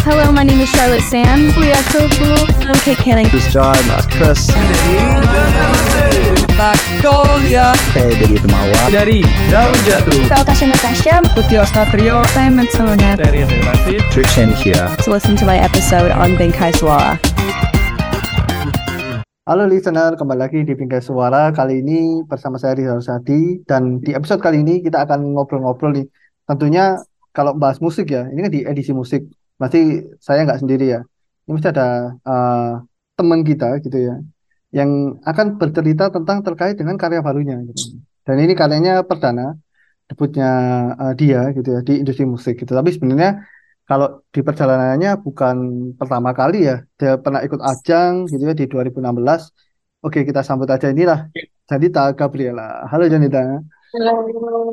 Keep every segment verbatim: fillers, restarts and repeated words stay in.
Hello, my name is Charlotte Sand. We are so cool. I'm Kate Canning. This is John. I'm Chris. Victoria. Saya dari Temawa. Dari Daun Jatuh. Saya Tasha Natasha. Putri Ostatrio. Saya Mensona. Dari Afirmasi. Trishan here. So listen to my episode on Bingkai Suara. Halo listener, kembali lagi di Bingkai Suara. Kali ini bersama saya Rizal Rosyadi. Dan di episode kali ini kita akan ngobrol-ngobrol nih. Tentunya kalau bahas musik ya, ini kan di edisi musik. Pasti saya nggak sendiri ya. Ini mesti ada uh, teman kita gitu ya, yang akan bercerita tentang terkait dengan karya barunya. Gitu. Dan ini karyanya perdana, debutnya uh, dia gitu ya di industri musik gitu. Tapi sebenarnya kalau di perjalanannya bukan pertama kali ya. Dia pernah ikut ajang gitu ya di dua ribu enam belas. Oke, kita sambut aja inilah Janita Gabriela. Halo Janita. Halo, halo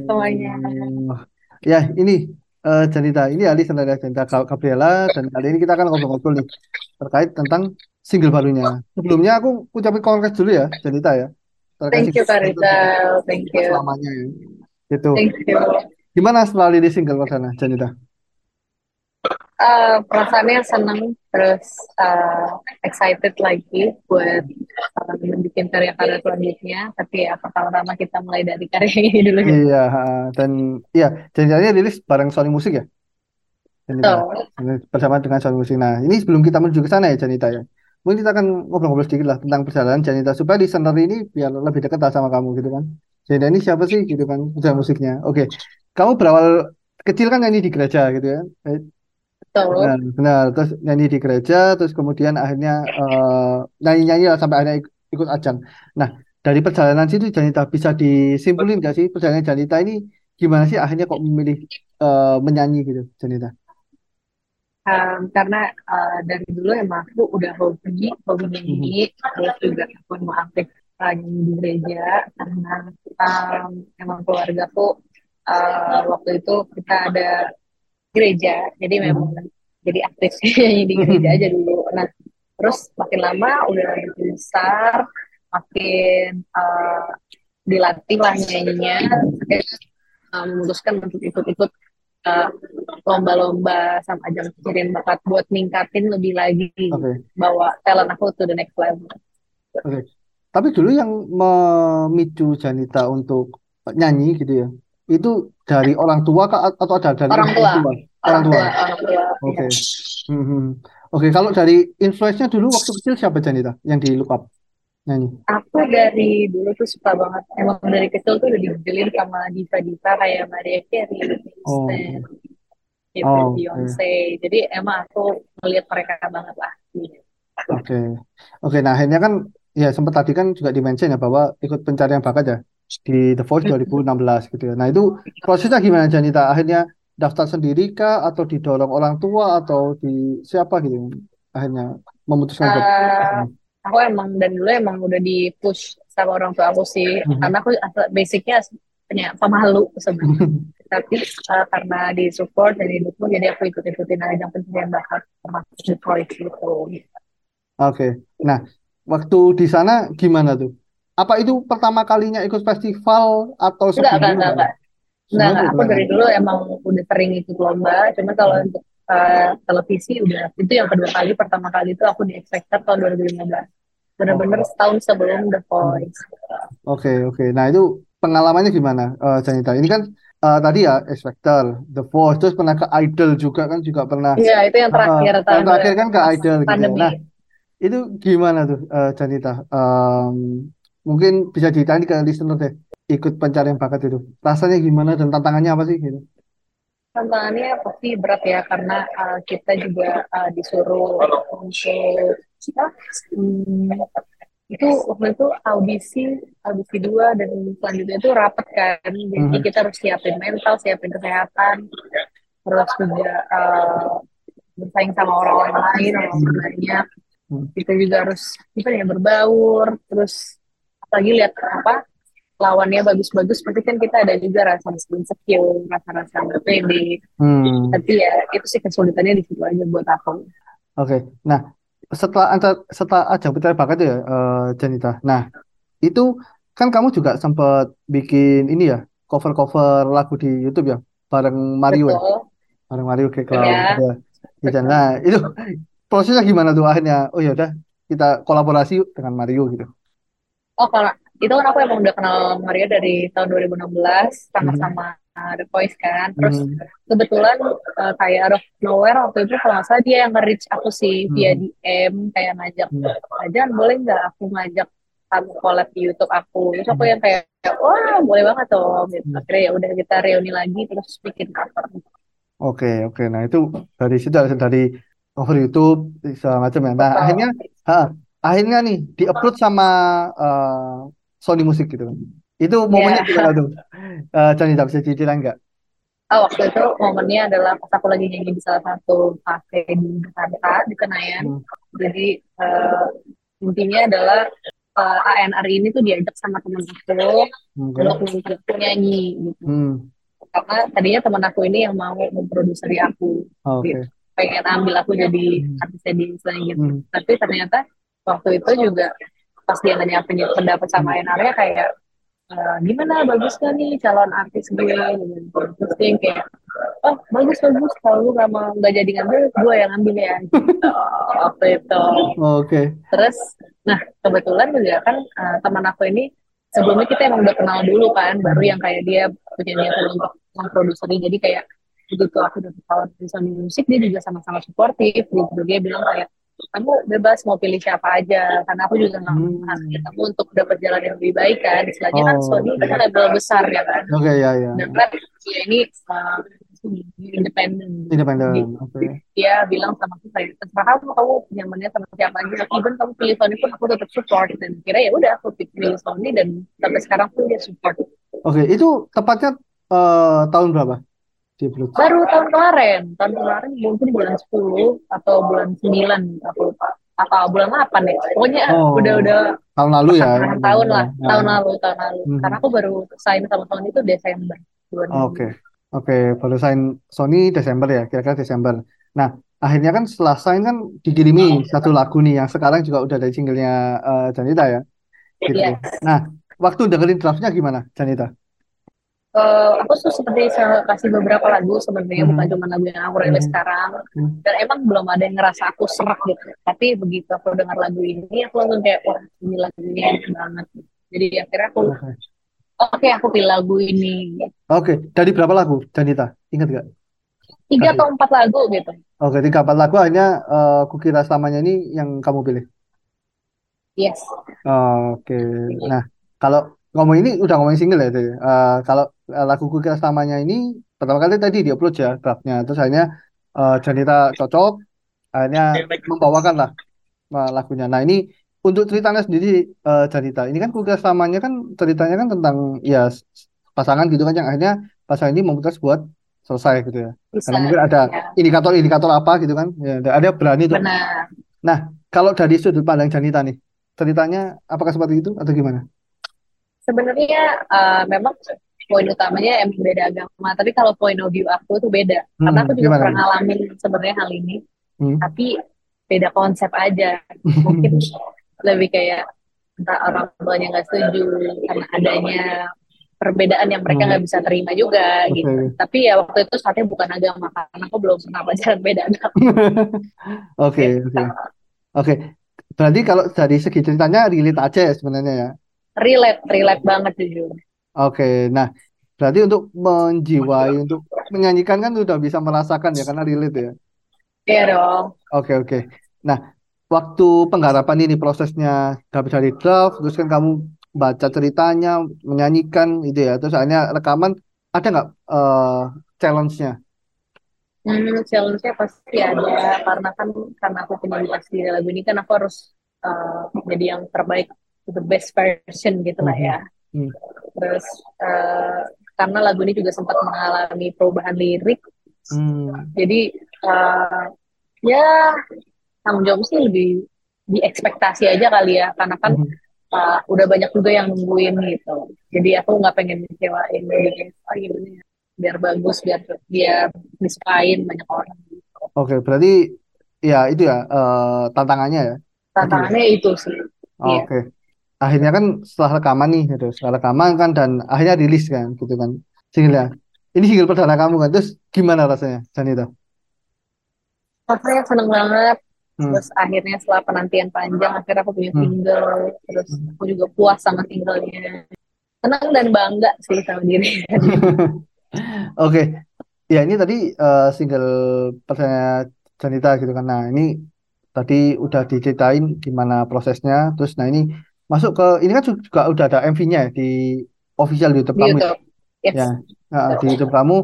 semuanya. Hmm. Ya ini. Uh, Janita, ini Ali sebenarnya Janita Gabriela dan kali ini kita akan ngobrol-ngobrol nih terkait tentang single barunya. Sebelumnya aku ucapin congrats dulu ya Janita ya. Terkait thank you Rizal, thank you. Selamanya ya. Gitu. Thank you. Gimana setelah rilis single pertama Janita? Uh, perasaannya senang terus uh, excited lagi buat uh, bikin karya-karya selanjutnya. Tapi ya pertama-tama kita mulai dari karya ini dulu. Iya dan iya janjiannya rilis bareng Sony Music ya. Janita oh. Bersama dengan Sony Music. Nah ini sebelum kita menuju ke sana ya Janita ya. Mungkin kita akan ngobrol-ngobrol sedikit lah tentang perjalanan Janita supaya listener ini biar lebih dekat sama kamu gitu kan. Janita ini siapa sih gitu kan usaha musiknya. Oke, kamu berawal kecil kan nyanyi di gereja gitu ya. Benar, benar. Terus nyanyi di gereja, terus kemudian akhirnya uh, nyanyi-nyanyi sampai akhirnya ikut, ikut ajang. Nah, dari perjalanan situ Janita bisa disimpulin nggak sih perjalanan Janita ini gimana sih akhirnya kok memilih uh, menyanyi gitu, Janita? Um, karena uh, dari dulu emang aku udah hobi, hobi nyanyi, mm-hmm. terus juga aku mau aktif uh, nyanyi di gereja karena um, emang keluarga aku uh, waktu itu kita ada gereja, jadi memang hmm. jadi aktif di gereja aja dulu. Nah, terus makin lama udah makin besar, makin uh, dilatih lah nyanyinya, uh, memutuskan untuk ikut-ikut uh, lomba-lomba sama ajang pencarian bakat buat ningkatin lebih lagi, okay. bawa talent aku to the next level. Oke, okay. Tapi dulu yang memicu Janita untuk nyanyi gitu ya? Itu dari orang tua kah atau ada dari orang tua? Orang tua. Orang tua. Oke. Okay. Ya. Mm-hmm. Oke, okay, kalau dari influence-nya dulu waktu kecil siapa Janita yang di look up nyanyi? Aku dari dulu tuh suka banget. Emang dari kecil tuh udah dibelin sama diva-diva kayak Maria Carey, oh. gitu, oh, Beyonce. Okay. Jadi emang aku melihat mereka banget lah. Oke. Okay. Oke, okay, nah akhirnya kan ya sempat tadi kan juga di-mention ya bahwa ikut pencarian bakat ya. Di The Voice dua ribu enam belas gitu ya. Nah itu prosesnya gimana Janita? Akhirnya daftar sendiri kah? Atau didorong orang tua? Atau di siapa gitu? Akhirnya memutuskan uh, buat... Aku emang dan dulu emang udah di push sama orang tua aku sih. Uh-huh. Karena aku basicnya pemalu sebenarnya. Tapi uh, karena di support dan didukung jadi aku ikut-ikutin aja pencarian bakat sama The Voice gitu. Oke. Okay. Nah waktu di sana gimana tuh? Apa itu pertama kalinya ikut festival atau sebelumnya? Enggak, enggak, enggak. Enggak, enggak. Aku dari dulu emang udah sering ikut lomba. Cuma kalau untuk uh, televisi udah. Itu yang kedua kali. Pertama kali itu aku di X-Factor tahun dua ribu lima belas. Benar-benar oh. setahun sebelum The Voice. Oke, okay, oke. Okay. Nah itu pengalamannya gimana, uh, Janita? Ini kan uh, tadi ya X-Factor, The Voice. Terus pernah ke Idol juga kan? Juga pernah. Iya, itu yang terakhir. Uh, yang terakhir kan ke Idol pandemi. Gitu. Nah, itu gimana tuh, uh, Janita? Um, Mungkin bisa ditanya ke listener deh, ikut pencarian bakat itu. Rasanya gimana dan tantangannya apa sih? Gitu? Tantangannya pasti berat ya, karena uh, kita juga uh, disuruh untuk kita hmm, itu waktu itu audisi, audisi dua dan selanjutnya itu rapat kan, jadi mm-hmm. kita harus siapin mental, siapin kesehatan, terus juga uh, bersaing sama orang lain, orang banyak. Mm-hmm. Kita juga harus kita ya berbaur, terus lagi lihat apa lawannya bagus-bagus, seperti kan kita ada juga rasa insecure, rasa-rasa nggak pede. Hmm. Tapi ya itu sih kesulitannya di situ aja buat aku. Oke, okay. Nah setelah antar setelah ajang pencarian bakat ya uh, Janita. Nah itu kan kamu juga sempat bikin ini ya cover-cover lagu di YouTube ya bareng Mario. Betul. Ya? Bareng Mario kayak kalau. Ya. Nah, itu prosesnya gimana tuh akhirnya? Oh ya udah, kita kolaborasi yuk dengan Mario gitu. Oh, kalau itu kan aku emang udah kenal Mario dari tahun dua ribu enam belas sama-sama mm-hmm. The Voice kan. Terus mm-hmm. kebetulan uh, kayak out of nowhere waktu itu kalau nggak salah dia yang nge-reach aku sih mm-hmm. via D M kayak ngajak mm-hmm. aja boleh nggak aku ngajak kamu collab di YouTube aku. Terus aku yang kayak wah boleh banget tuh. Gitu. Akhirnya ya udah kita reuni lagi terus bikin cover. Oke oke, nah itu dari situ dari over YouTube segala macam ya. Nah oh. akhirnya ha, akhirnya nih di-upload sama uh, Sony Music gitu. Itu momennya gimana yeah. tuh? Uh, Janita bisa cerita nggak? Oh, waktu itu momennya adalah pas aku lagi nyanyi di salah satu kafe di Jakarta di Kenayan. Hmm. Jadi uh, intinya adalah uh, A N R ini tuh diajak sama teman aku untuk okay. nyanyi gitu. Hmm. Karena tadinya teman aku ini yang mau memproduseri aku, okay. pengen ambil aku jadi artisnya di Instagram gitu. Hmm. Tapi ternyata waktu itu juga pas dia nanya pendapat sama A N R-nya kayak e, gimana bagusnya nih calon artis gue, terus dia kayak oh bagus bagus kalau lu nggak mau nggak jadi ngambil gue yang ambil ya gitu, waktu itu. Oh, oke. Okay. Terus nah kebetulan juga kan uh, teman aku ini sebelumnya kita emang udah kenal dulu kan, baru yang kayak dia punya niatan untuk memproduksi. Jadi kayak begitu aku udah tahu di Sony Music, dia juga sama-sama suportif. Dia bilang kayak kamu bebas mau pilih siapa aja, karena aku juga nggak menghargai hmm. kamu untuk dapat jalan yang lebih baik kan. Istilahnya oh, kan Sony okay. kan label besar ya kan. Oke okay, ya yeah, ya. Yeah. Dan kan dia ini uh, independen. Independen. Oke. Okay. Dia bilang sama aku kayak terserah kamu, kamu nyamannya sama siapa aja. Even kamu pilih Sony pun aku tetap support. Dan kira ya udah aku pilih Sony dan sampai sekarang pun dia support. Oke, okay, itu tepatnya uh, tahun berapa? Diupload. Baru tahun kemarin, tahun kemarin mungkin bulan sepuluh atau bulan sembilan aku lupa. Atau bulan delapan ya. Pokoknya oh, udah-udah tahun lalu ya. Tahun ya. lah, ya. tahun lalu, tahun lalu. Hmm. Karena aku baru sign sama Sony itu Desember dua ribu dua puluh. Oke. Okay. Oke, okay, baru sign Sony Desember ya, kira-kira Desember. Nah, akhirnya kan setelah sign kan dikirimi oh, satu lagu nih yang sekarang juga udah ada singlenya uh, Janita ya. Gitu. Yes. Nah, waktu dengerin draftnya gimana, Janita? Uh, aku tuh seperti kasih beberapa lagu sebenarnya mm-hmm. bukan cuma lagu yang aku rilis mm-hmm. sekarang. Mm-hmm. Dan emang belum ada yang ngerasa aku serak gitu. Tapi begitu aku dengar lagu ini, aku langsung kayak wah ini lagunya enak banget. Jadi akhirnya aku okay. Oke, okay, aku pilih lagu ini. Oke, okay. Dari berapa lagu, Janita? Ingat nggak? Tiga atau empat lagu gitu. Oke, okay, tiga empat lagu hanya uh, Kukira Selamanya ini yang kamu pilih. Yes. Oh, oke. Okay. Nah, kalau ngomong ini udah ngomongin single ya tadi. Uh, kalau uh, lagu Kukira Selamanya ini pertama kali tadi diupload ya draftnya. Terus hanya uh, Janita cocok, akhirnya membawakan lah uh, lagunya. Nah ini. Untuk ceritanya sendiri, uh, Janita, ini kan Kukira Selamanya kan ceritanya kan tentang ya pasangan gitu kan yang akhirnya pasangan ini memutus buat selesai gitu ya. Bisa, karena mungkin ada ya. indikator-indikator apa gitu kan, ya, ada berani tuh. Benar. Nah, kalau dari sudut pandang Janita nih, ceritanya apakah seperti itu atau gimana? Sebenarnya uh, memang poin utamanya emang beda agama, tapi kalau point of view aku tuh beda. Hmm, karena aku juga pernah ngalamin sebenarnya hal ini, hmm. tapi beda konsep aja. Mungkin lebih kayak entah orang tuanya nggak setuju karena adanya perbedaan yang mereka nggak hmm. bisa terima juga okay. gitu. Tapi ya waktu itu saatnya bukan agama karena aku belum pernah belajar beda agama. Oke oke oke. Berarti kalau dari segi ceritanya relate aja ya sebenarnya ya. Relate relate banget jujur. Oke okay. Nah berarti untuk menjiwai untuk menyanyikan kan udah bisa merasakan ya karena relate ya. Iya dong. Oke okay, oke. Okay. Nah. Waktu penggarapan ini prosesnya dari draft, terus kan kamu baca ceritanya, menyanyikan gitu ya, terus hanya rekaman, ada nggak uh, challenge-nya? Hmm, challenge-nya pasti ada, karena kan karena aku penyanyi asli lagu ini kan aku harus uh, jadi yang terbaik, the best version gitu lah ya. Hmm. Terus uh, karena lagu ini juga sempat mengalami perubahan lirik, hmm. jadi uh, ya. Tanggung jawab sih lebih di ekspektasi aja kali ya, karena kan mm-hmm. uh, udah banyak juga yang nungguin gitu. Jadi aku nggak pengen kecewain, oh gini, biar bagus, biar biar disukain banyak orang. Gitu. Oke, okay, berarti ya itu ya uh, tantangannya ya. Tantangannya itu sih. Oh, oke, okay. yeah. Akhirnya kan setelah rekaman nih, gitu. Setelah rekaman kan dan akhirnya rilis kan, gitu kan. Single ya. Ini single perdana kamu kan, terus gimana rasanya, Janita? Pokoknya seneng banget. Hmm. Terus akhirnya setelah penantian panjang, akhirnya aku punya single. Hmm. Terus aku juga puas sama singlenya. Senang dan bangga sih sama diri. Oke, okay. Ya ini tadi uh, single pertanyaan Janita gitu kan. Nah ini tadi udah diceritain gimana prosesnya. Terus nah ini masuk ke, ini kan juga udah ada M V-nya ya, di official YouTube kamu. YouTube. Yes. Ya, nah, di YouTube kamu.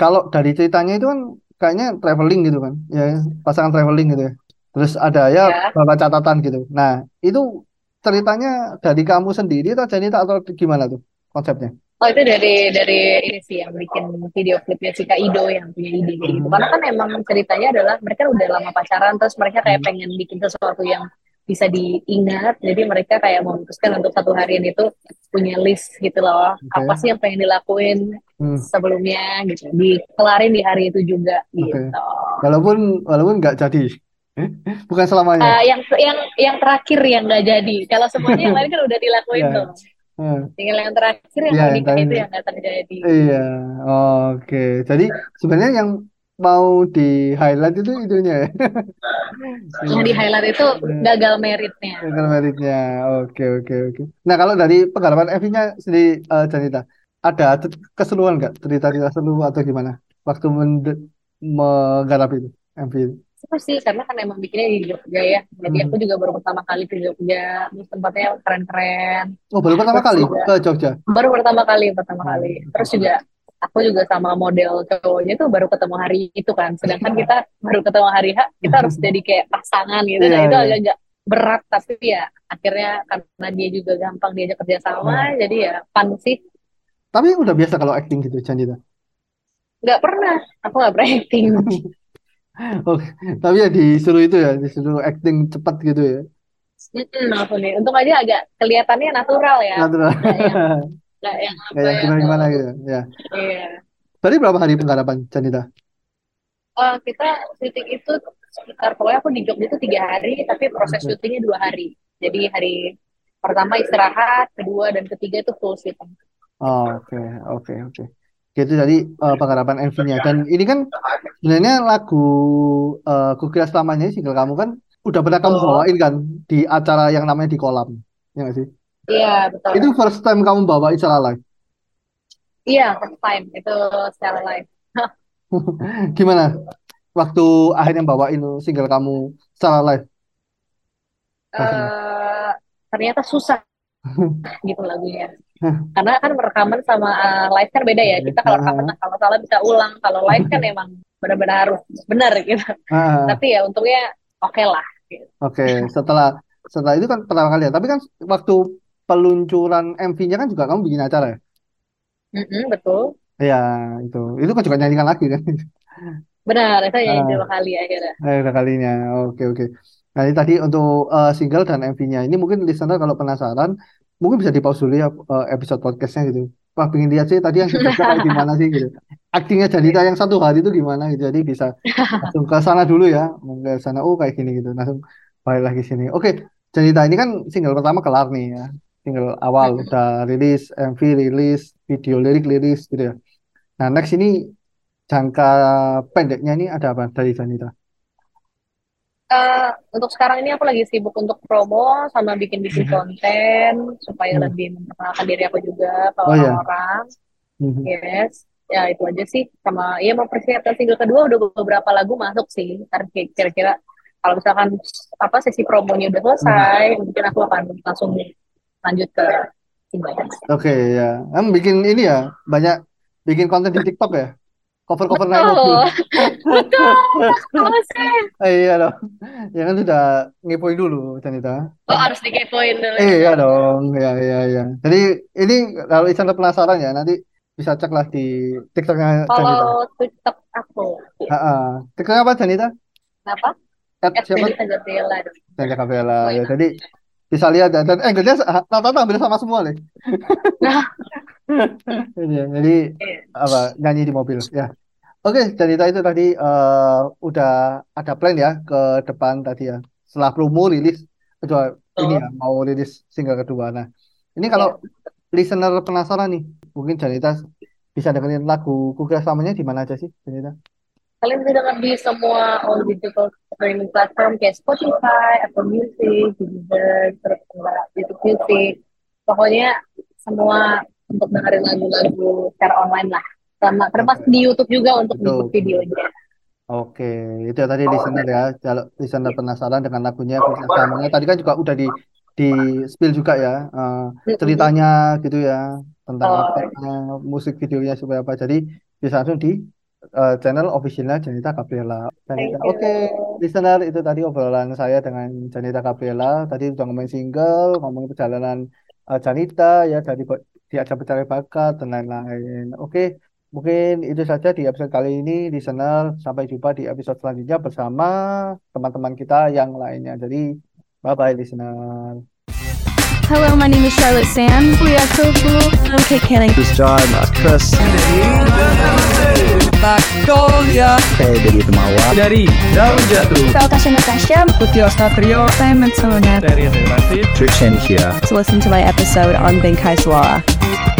Kalau dari ceritanya itu kan kayaknya traveling gitu kan, ya pasangan traveling gitu ya. Terus ada ya, ya. Bawa catatan gitu. Nah, itu ceritanya dari kamu sendiri atau Janita atau gimana tuh konsepnya? Oh, itu dari dari ini sih yang bikin video klipnya Chika Ido yang punya ide kayak gitu. Karena kan emang ceritanya adalah mereka udah lama pacaran, terus mereka kayak pengen bikin sesuatu yang bisa diingat. Jadi mereka kayak memutuskan untuk satu harian itu punya list gitu loh. Okay. Apa sih yang pengen dilakuin hmm. sebelumnya gitu. Dikelarin di hari itu juga gitu. Okay. Walaupun walaupun nggak jadi. Bukan selamanya. Uh, yang yang yang terakhir yang nggak jadi. Kalau semuanya yang lain kan udah dilakuin yeah. tuh. Hmm. Tinggal yang terakhir yang yeah, nikah itu yang nggak terjadi. Iya, oke. Okay. Jadi sebenarnya yang mau di highlight itu itunya. Yang di highlight itu gagal meritnya. Gagal meritnya, oke okay, oke okay, oke. Okay. Nah kalau dari pengalaman F V-nya sendiri uh, Janita, ada keseluruhan nggak cerita-cerita seluruh atau gimana waktu menggarap itu M V itu? Itu sih, karena kan emang bikinnya di Jogja ya. Jadi hmm. aku juga baru pertama kali ke Jogja. Terus tempatnya keren-keren. Oh, baru pertama terus kali juga, ke Jogja? Baru pertama kali, pertama kali. Terus juga, aku juga sama model cowoknya tuh baru ketemu hari itu kan. Sedangkan kita baru ketemu hari H, kita harus jadi kayak pasangan gitu. Yeah, nah, itu yeah. agak-agak berat. Tapi ya, akhirnya karena dia juga gampang diajak kerjasama, hmm. jadi ya fun sih. Tapi udah biasa kalau acting gitu, Janita? Gak pernah. Aku gak pernah acting. Oke, tapi ya disuruh itu ya, disuruh acting cepat gitu ya. Hmm, aku nih, untung aja agak kelihatannya natural ya. Natural. Gak yang gimana-gimana gitu ya. Iya. Tadi berapa hari penggarapan, Janita? Oh, kita syuting itu sekitar, pokoknya aku di Jogja itu tiga hari, tapi proses syutingnya dua hari. Jadi hari pertama istirahat, kedua dan ketiga itu full syuting. Oh, oke, okay, oke, okay, oke. Okay. Gitu tadi uh, penggarapan M V-nya. Dan ini kan sebenarnya lagu uh, Kukira Selamanya, single kamu kan udah pernah kamu bawain kan di acara yang namanya di kolam, ya nggak sih? Iya, betul. Itu first time kamu bawain secara live? Iya, first time itu secara live. Gimana waktu akhirnya bawain single kamu secara live? Uh, ternyata susah gitu lagunya. Karena kan rekaman sama uh, live kan beda ya. Kita kalau rekaman uh-huh. kalau salah bisa ulang. Kalau live kan emang benar-benar harus benar gitu. Uh-huh. Tapi ya untungnya oke okay lah. Gitu. Oke, okay. setelah setelah itu kan pertama kali ya. Tapi kan waktu peluncuran M V-nya kan juga kamu bikin acara ya? Mm-hmm, betul. Iya, itu. Itu kan juga nyanyikan lagi kan? Benar, saya nyanyi dua kali akhirnya. Dua kalinya, oke okay, oke. Okay. Nah ini tadi untuk uh, single dan M V-nya. Ini mungkin listener kalau penasaran, mungkin bisa di-pause dulu ya episode podcastnya gitu. Wah, pengen lihat sih tadi yang Jogja kayak gimana sih gitu. Aktingnya Janita yang satu hari itu gimana gitu. Jadi bisa langsung ke sana dulu ya. Mungkin ke sana, oh kayak gini gitu. Langsung balik lagi sini. Oke, Janita ini kan single pertama kelar nih ya. Single awal udah rilis, M V rilis, video lirik rilis gitu ya. Nah, next ini jangka pendeknya ini ada apa dari Janita? Uh, untuk sekarang ini aku lagi sibuk untuk promo sama bikin-bikin konten supaya hmm. lebih memperkenalkan diri aku juga ke oh, orang-orang. Yeah. Mm-hmm. Yes, ya itu aja sih. Sama ya mau persiapkan single kedua udah beberapa lagu masuk sih. Ntar kira-kira kalau misalkan apa sesi promonya udah selesai, hmm. mungkin aku akan langsung lanjut ke single. Oke okay, ya, yeah. Em bikin ini ya banyak bikin konten di TikTok ya. Cover-cover naik mobil. Betul. Betul. Iya dong. Ya kan sudah ngepoin dulu Janita. Oh harus dikepoin dulu. Iya dong. Iya iya iya. Jadi ini kalau Janita penasaran ya nanti bisa cek lah di TikToknya Janita. Kalau TikTok aku. Heeh. TikTok apa Janita? Kenapa? Janita Gabriela. Janita Gabriela. Ya jadi bisa lihat dan angle-nya rata-rata hampir sama semua nih. Nah. Jadi apa nyanyi di mobil ya. Oke, Janita itu tadi uh, udah ada plan ya ke depan tadi ya. Setelah promo rilis aduh, oh. ini ya mau rilis single kedua. Nah, ini kalau yeah. listener penasaran nih, mungkin Janita bisa dengerin lagu Kukira Selamanya di mana aja sih, Janita? Kalian bisa dengar di semua all digital streaming platform kayak Spotify, Apple Music, Deezer, terus YouTube Music. Pokoknya semua untuk dengerin lagu-lagu secara online lah. Sama termasuk di YouTube juga untuk YouTube videonya. Oke, itu ya tadi listener ya. Kalau listener penasaran dengan lagunya, penasaran tadi kan juga udah di di spill juga ya uh, ceritanya gitu ya tentang oh. musik videonya supaya apa. Jadi bisa langsung di Uh, channel officialnya Janita Gabriela. Janita. Oke, okay. Listener, itu tadi obrolan saya dengan Janita Gabriela. Tadi sudah ngomongin single, ngomongin perjalanan uh, Janita ya dari diajak pencari bakat dan lain-lain. Oke, okay. Mungkin itu saja di episode kali ini, listener. Sampai jumpa di episode selanjutnya bersama teman-teman kita yang lainnya. Jadi bye-bye, listener. Hello, my name is Charlotte Sand. We are so cool. Okay, can I? This John, Chris. Victoria. Saya dari Temawa. Dari Daun Jatuh. Saya Tasha Natasha. Putri Ostatrio. Saya Mensonet. Dari Terima Kasih. Trick Shankia. So listen to my episode on Bingkai Suara.